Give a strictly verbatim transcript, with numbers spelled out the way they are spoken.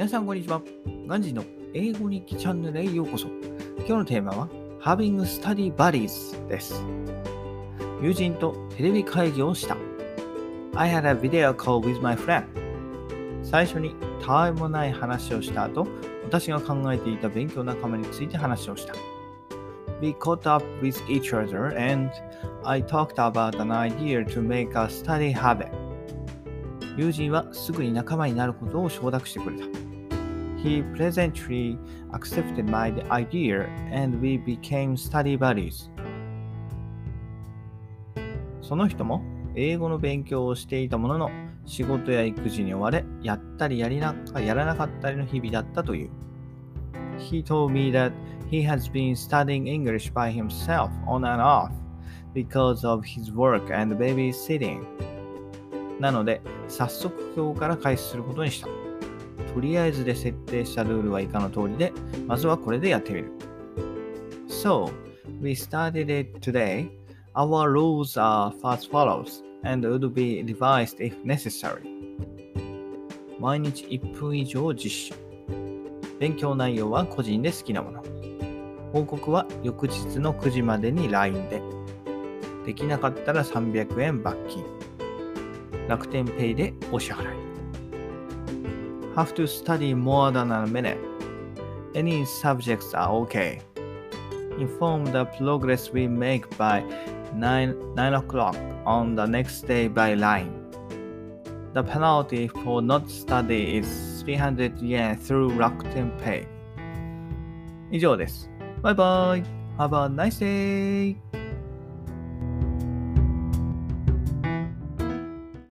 皆さんこんにちは。ガンジーの英語日記チャンネルへようこそ。今日のテーマは Having Study Buddies です。友人とテレビ会議をした。I had a video call with my friend. 最初にたわいもない話をした後、私が考えていた勉強仲間について話をした。We caught up with each other and I talked about an idea to make a study habit. 友人はすぐに仲間になることを承諾してくれた。He pleasantly accepted my idea and we became study buddies. その人も英語の勉強をしていたものの、仕事や育児に追われ、やったりやりなやらなかったりの日々だったという。He told me that he has been studying English by himself on and off because of his work and babysitting. なので、早速今日から開始することにした。とりあえずで設定したルールは以下の通りで、まずはこれでやってみる。So, we started it today. Our rules are as follows and would be revised if necessary. 毎日いっぷん以上実施。勉強内容は個人で好きなもの。報告は翌日のくじまでに ライン で。できなかったらさんびゃくえん罰金。Rakuten Pay でお支払い。Have to study more than a minute. Any subjects are okay. Inform the progress we make by nine o'clock on the next day by ライン. The penalty for not study is three hundred yen through Rakuten Pay. 以上です。バイバイ。Have a nice day!